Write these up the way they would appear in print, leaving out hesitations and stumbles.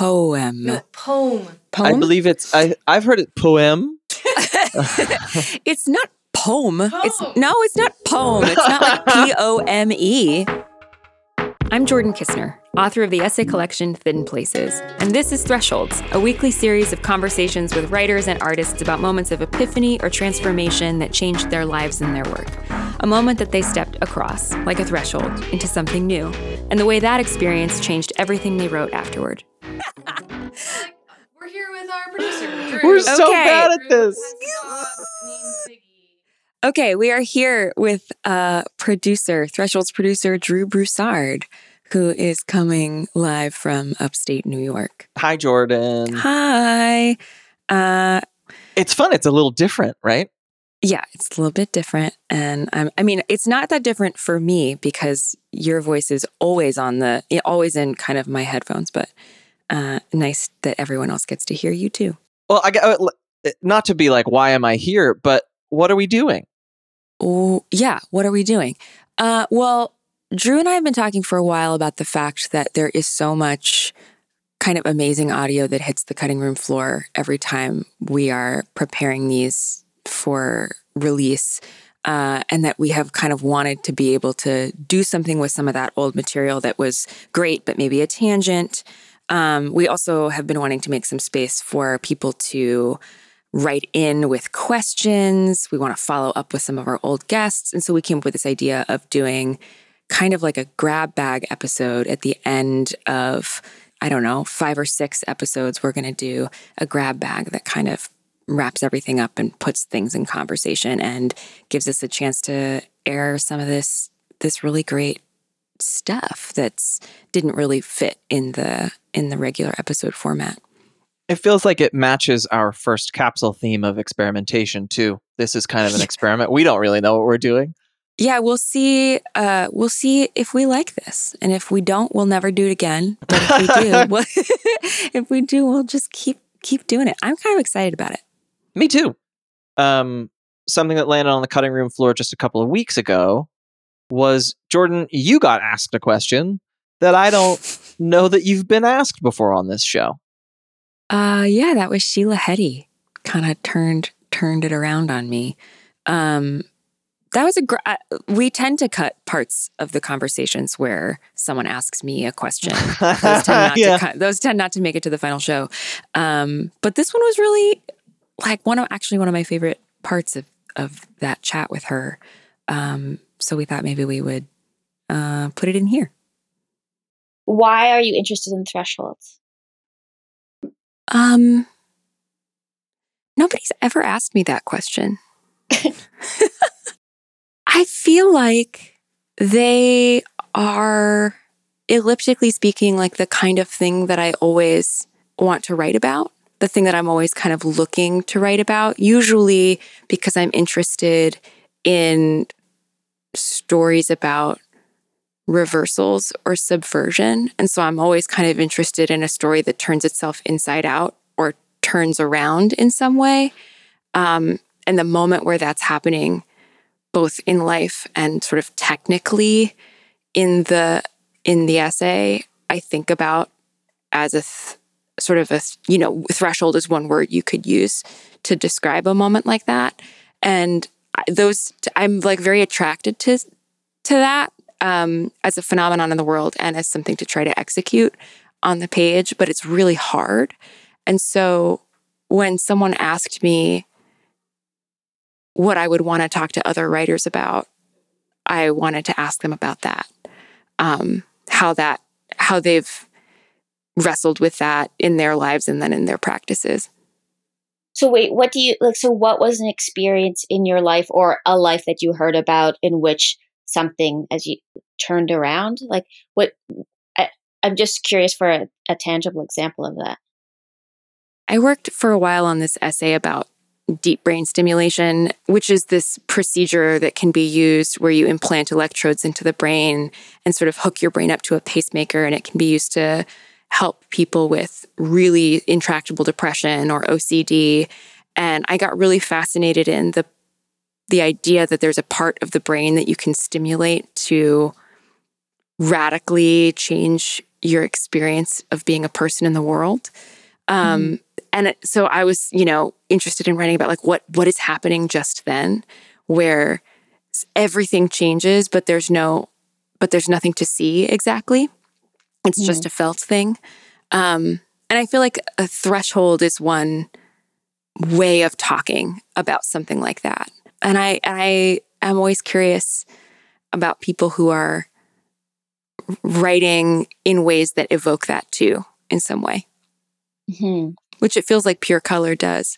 Poem. No, poem. Poem? I believe it's, I've heard it poem. It's not poem. It's not poem. It's not like P-O-M-E. I'm Jordan Kisner, author of the essay collection Thin Places, and this is Thresholds, a weekly series of conversations with writers and artists about moments of epiphany or transformation that changed their lives and their work. A moment that they stepped across, like a threshold, into something new, and the way that experience changed everything they wrote afterward. We're here with our producer, Drew. We're so bad at this. Okay, we are here with Thresholds producer, Drew Broussard, who is coming live from upstate New York. Hi, Jordan. Hi. It's fun. It's a little different, right? Yeah, it's a little bit different. And I mean, it's not that different for me because your voice is always in kind of my headphones, but nice that everyone else gets to hear you too. Well, not to be like, why am I here? But what are we doing? Oh, yeah. What are we doing? Well, Drew and I have been talking for a while about the fact that there is so much kind of amazing audio that hits the cutting room floor every time we are preparing these for release, and that we have kind of wanted to be able to do something with some of that old material that was great, but maybe a tangent. We also have been wanting to make some space for people to write in with questions. We want to follow up with some of our old guests. And so we came up with this idea of doing kind of like a grab bag episode at the end of, I don't know, 5 or 6 episodes. We're going to do a grab bag that kind of wraps everything up and puts things in conversation and gives us a chance to air some of this really great stuff that's didn't really fit in the regular episode format. It feels like it matches our first capsule theme of experimentation too. This is kind of an experiment. We don't really know what we're doing. Yeah, we'll see. We'll see if we like this, and if we don't, we'll never do it again. But if we do, we'll just keep doing it. I'm kind of excited about it. Me too. Something that landed on the cutting room floor just a couple of weeks ago was, Jordan, you got asked a question that I don't know that you've been asked before on this show. Yeah, that was Sheila Heti kind of turned it around on me. That was we tend to cut parts of the conversations where someone asks me a question. Those tend not to make it to the final show. But this one was really like one of my favorite parts of that chat with her. So we thought maybe we would put it in here. Why are you interested in Thresholds? Nobody's ever asked me that question. I feel like they are, elliptically speaking, like the kind of thing that I always want to write about, the thing that I'm always kind of looking to write about, usually because I'm interested in stories about reversals or subversion. And so I'm always kind of interested in a story that turns itself inside out or turns around in some way. And the moment where that's happening, both in life and sort of technically in the essay, I think about as a threshold is one word you could use to describe a moment like that. And I'm like very attracted to that. As a phenomenon in the world and as something to try to execute on the page, but it's really hard. And so when someone asked me what I would want to talk to other writers about, I wanted to ask them about that, how they've wrestled with that in their lives and then in their practices. So wait, what was an experience in your life or a life that you heard about in which something as you turned around? Like what? I'm just curious for a tangible example of that. I worked for a while on this essay about deep brain stimulation, which is this procedure that can be used where you implant electrodes into the brain and sort of hook your brain up to a pacemaker, and it can be used to help people with really intractable depression or OCD. And I got really fascinated in the idea that there's a part of the brain that you can stimulate to radically change your experience of being a person in the world. And so I was, interested in writing about like what is happening just then, where everything changes, but there's nothing to see exactly. It's just a felt thing. And I feel like a threshold is one way of talking about something like that. And I am always curious about people who are writing in ways that evoke that too, in some way. Mm-hmm. Which it feels like Pure Color does.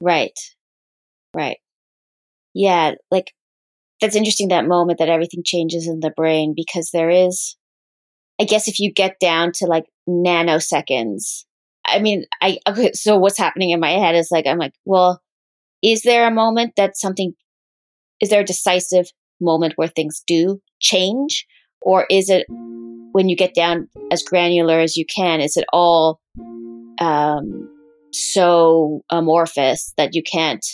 Right. Yeah, like that's interesting, that moment that everything changes in the brain, because there is, I guess if you get down to like nanoseconds, so what's happening in my head is like, I'm like, well, is there a moment that is there a decisive moment where things do change? Or is it when you get down as granular as you can, is it all so amorphous that you can't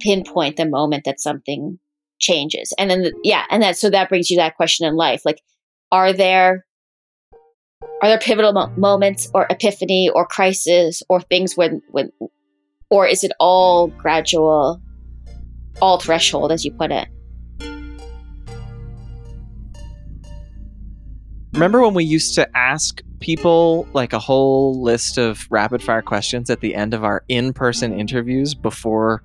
pinpoint the moment that something changes? And then, so that brings you that question in life. Like, are there pivotal moments or epiphany or crisis or things when, or is it all gradual, all threshold, as you put it? Remember when we used to ask people like a whole list of rapid fire questions at the end of our in-person interviews before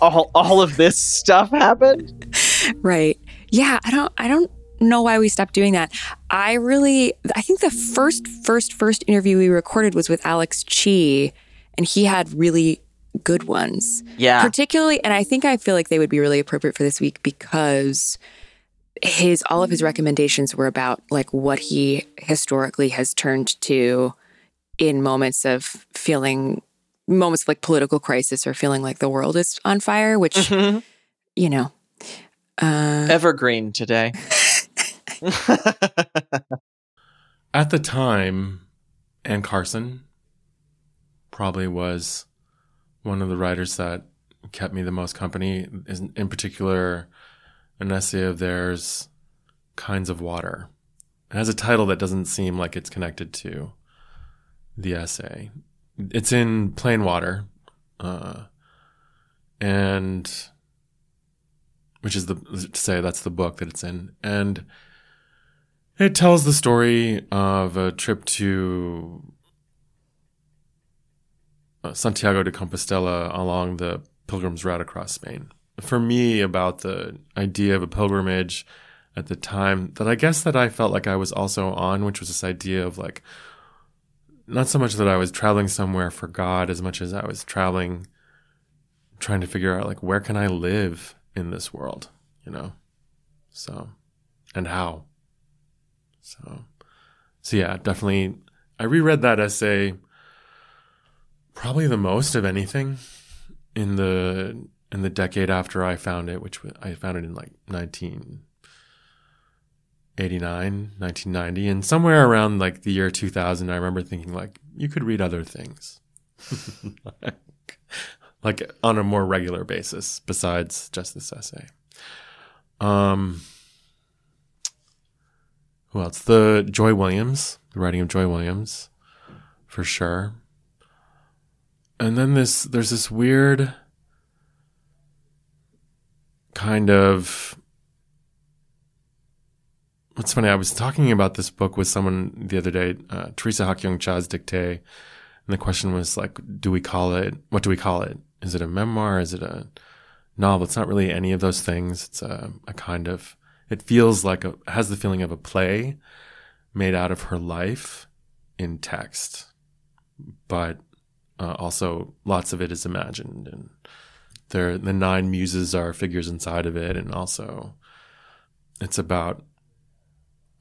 all of this stuff happened? Right. Yeah. I don't know why we stopped doing that. I think the first interview we recorded was with Alex Chee, and he had really good ones. Yeah. Particularly, and I feel like they would be really appropriate for this week because all of his recommendations were about like what he historically has turned to in moments of like political crisis or feeling like the world is on fire, which, evergreen today. At the time, Ann Carson probably was one of the writers that kept me the most company, in particular an essay of theirs, Kinds of Water. It has a title that doesn't seem like it's connected to the essay. It's in plain water, and which is that's the book that it's in. And it tells the story of a trip to Santiago de Compostela along the pilgrim's route across Spain. For me, about the idea of a pilgrimage at the time that I guess that I felt like I was also on, which was this idea of like, not so much that I was traveling somewhere for God as much as I was traveling, trying to figure out like, where can I live in this world, So, and how. So yeah, definitely. I reread that essay probably the most of anything in the decade after I found it, which I found it in like 1989, 1990, and somewhere around like the year 2000, I remember thinking like, you could read other things like on a more regular basis besides just this essay. Who else? The writing of Joy Williams, for sure. And then there's this weird kind of, what's funny, I was talking about this book with someone the other day, Teresa Hakyung Cha's Dictee, and the question was like, what do we call it? Is it a memoir? Is it a novel? It's not really any of those things. It's a kind of, it feels like has the feeling of a play made out of her life in text, but also lots of it is imagined, and the nine muses are figures inside of it, and also it's about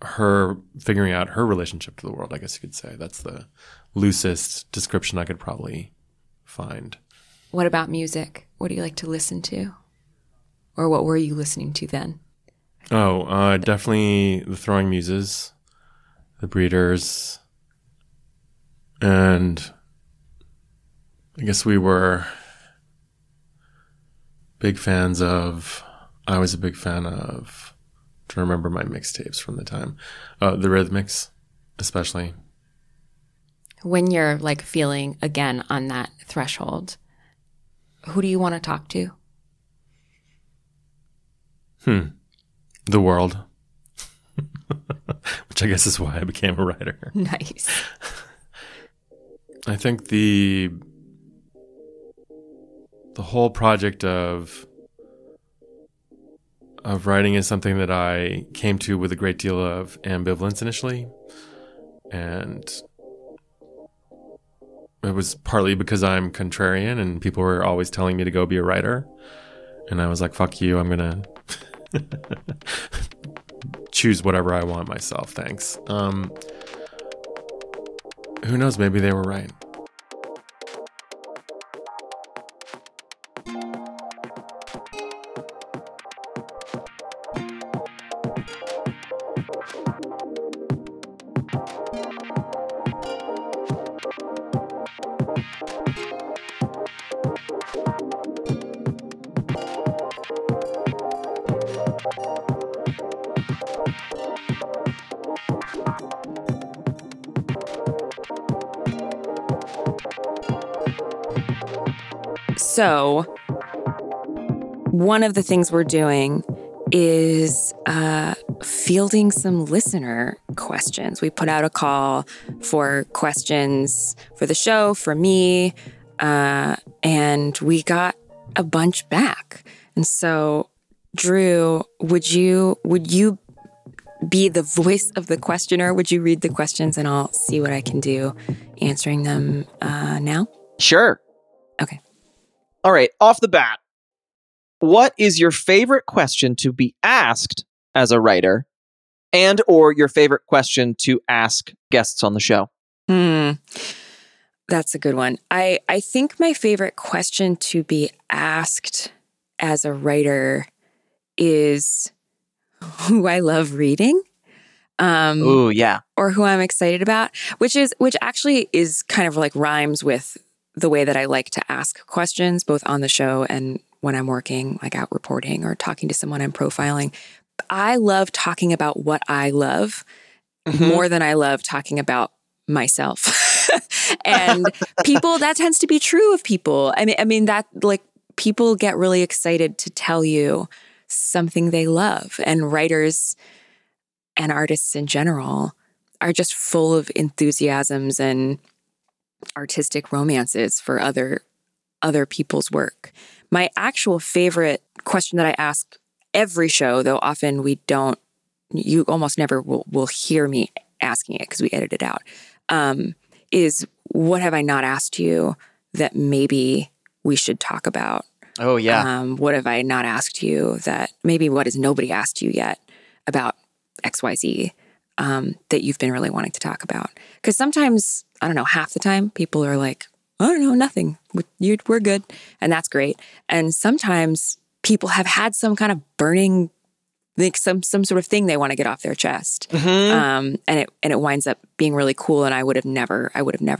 her figuring out her relationship to the world, I guess you could say. That's the loosest description I could probably find. What about music? What do you like to listen to? Or what were you listening to then? Oh, definitely the Throwing Muses, the Breeders, and I guess we were big fans of, I was a big fan of to remember my mixtapes from the time. The Rhythmics, especially. When you're like feeling again on that threshold, who do you want to talk to? The world. Which I guess is why I became a writer. Nice. I think the whole project of writing is something that I came to with a great deal of ambivalence initially. And it was partly because I'm contrarian and people were always telling me to go be a writer. And I was like, fuck you, I'm going to choose whatever I want myself, thanks. Who knows, maybe they were right. So one of the things we're doing is fielding some listener questions. We put out a call for questions for the show, for me, and we got a bunch back. And so, Drew, would you be the voice of the questioner? Would you read the questions, and I'll see what I can do answering them now? Sure. Okay. All right, off the bat, what is your favorite question to be asked as a writer, and or your favorite question to ask guests on the show? That's a good one. I think my favorite question to be asked as a writer is who I love reading. Ooh, yeah. Or who I'm excited about, which actually is kind of like rhymes with the way that I like to ask questions, both on the show and when I'm working, like out reporting or talking to someone I'm profiling. I love talking about what I love more than I love talking about myself. And people, that tends to be true of people. I mean that, like, people get really excited to tell you something they love. And writers and artists in general are just full of enthusiasms and artistic romances for other people's work. My actual favorite question that I ask every show, though often you almost never will hear me asking it because we edit it out, is what have I not asked you that maybe we should talk about? Oh, yeah. What have I not asked you that maybe what has nobody asked you yet about XYZ that you've been really wanting to talk about? Because sometimes, I don't know, half the time people are like, I don't know, nothing. We're good. And that's great. And sometimes people have had some kind of burning, like some sort of thing they want to get off their chest. And it winds up being really cool. And I would have never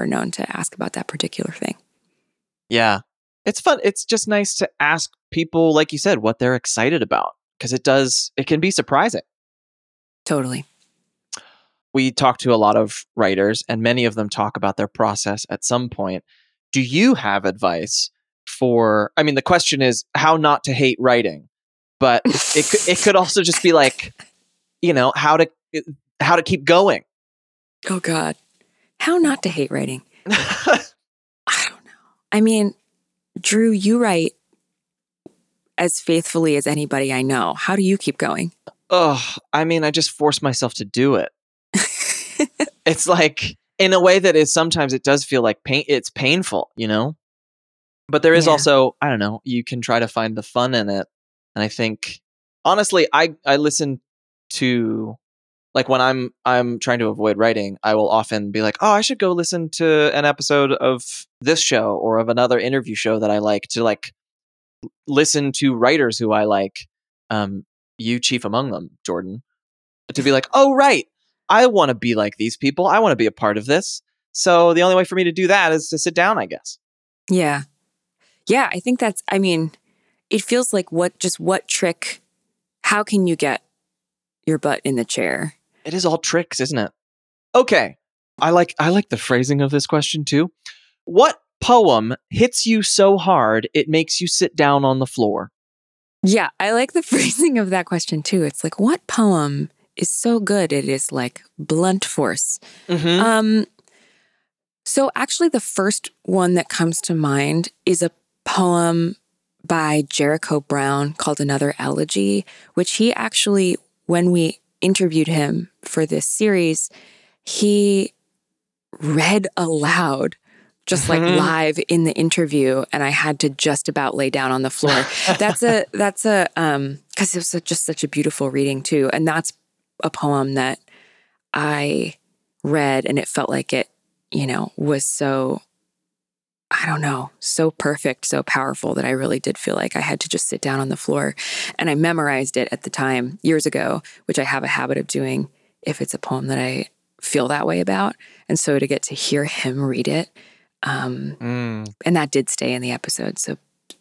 known to ask about that particular thing. Yeah. It's fun. It's just nice to ask people, like you said, what they're excited about, because it can be surprising. Totally. We talk to a lot of writers, and many of them talk about their process at some point. Do you have advice for, I mean, the question is how not to hate writing, but it could also just be like, you know, how to keep going. Oh God. How not to hate writing. I don't know. I mean, Drew, you write as faithfully as anybody I know. How do you keep going? Oh, I mean, I just force myself to do it. It's like, in a way that is, sometimes it does feel like it's painful, you know? But there is also, I don't know, you can try to find the fun in it. And I think, honestly, I listen to, like, when I'm trying to avoid writing, I will often be like, oh, I should go listen to an episode of this show or of another interview show that I like, to like listen to writers who I like, you chief among them, Jordan, to be like, oh, right. I want to be like these people. I want to be a part of this. So the only way for me to do that is to sit down, I guess. Yeah. Yeah, I think that's, I mean, it feels like what trick, how can you get your butt in the chair. It is all tricks, isn't it? Okay. I like the phrasing of this question too. What poem hits you so hard it makes you sit down on the floor? Yeah, I like the phrasing of that question too. It's like, what poem is so good it is like blunt force? Mm-hmm. So actually the first one that comes to mind is a poem by Jericho Brown called Another Elegy, which he actually, when we interviewed him for this series, he read aloud just like live in the interview, and I had to just about lay down on the floor. That's because it was just such a beautiful reading too. And that's a poem that I read and it felt like it, you know, was so, I don't know, so perfect, so powerful that I really did feel like I had to just sit down on the floor. And I memorized it at the time years ago, which I have a habit of doing if it's a poem that I feel that way about. And so to get to hear him read it, and that did stay in the episode, so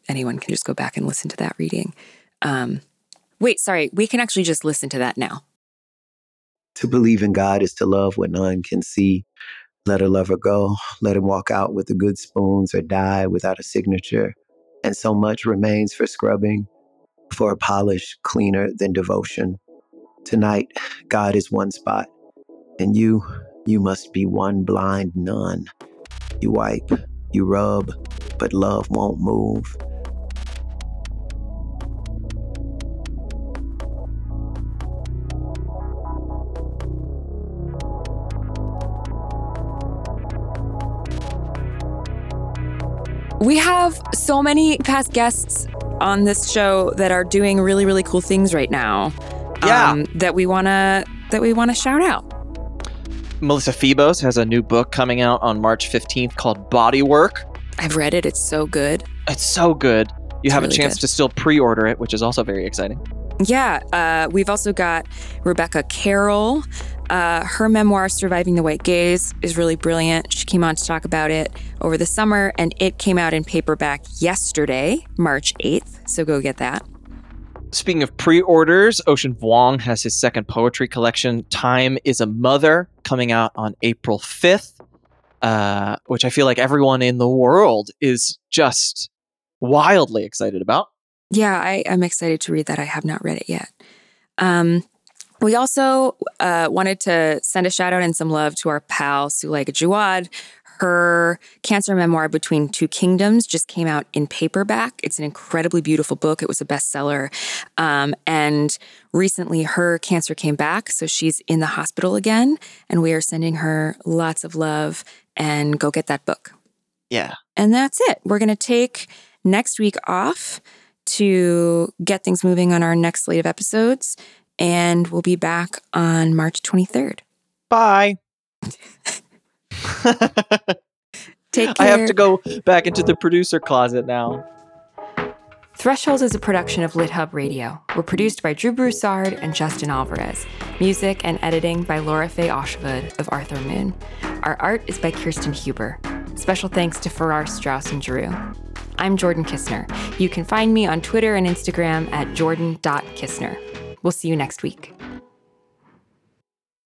anyone can just go back and listen to that reading. We can actually just listen to that now. To believe in God is to love what none can see. Let a lover go, let him walk out with the good spoons or die without a signature. And so much remains for scrubbing, for a polish cleaner than devotion. Tonight, God is one spot, and you must be one blind nun. You wipe, you rub, but love won't move. We have so many past guests on this show that are doing really, really cool things right now. Yeah. That we wanna shout out. Melissa Febos has a new book coming out on March 15th called Body Work. I've read it. It's so good. It's so good. You have a chance to still pre-order it, which is also very exciting. Yeah. We've also got Rebecca Carroll. Her memoir, Surviving the White Gaze, is really brilliant. She came on to talk about it over the summer, and it came out in paperback yesterday, March 8th. So go get that. Speaking of pre-orders, Ocean Vuong has his second poetry collection, Time is a Mother, coming out on April 5th, which I feel like everyone in the world is just wildly excited about. Yeah, I am excited to read that. I have not read it yet. We also wanted to send a shout out and some love to our pal, Suleika Jaouad. Her cancer memoir, Between Two Kingdoms, just came out in paperback. It's an incredibly beautiful book. It was a bestseller. And recently her cancer came back, so she's in the hospital again. And we are sending her lots of love, and go get that book. Yeah. And that's it. We're going to take next week off to get things moving on our next slate of episodes. And we'll be back on March 23rd. Bye. Take care. I have to go back into the producer closet now. Thresholds is a production of Lit Hub Radio. We're produced by Drew Broussard and Justin Alvarez. Music and editing by Laura Faye Oshwood of Arthur Moon. Our art is by Kirsten Huber. Special thanks to Farrar, Strauss, and Drew. I'm Jordan Kisner. You can find me on Twitter and Instagram at jordan.kisner. We'll see you next week.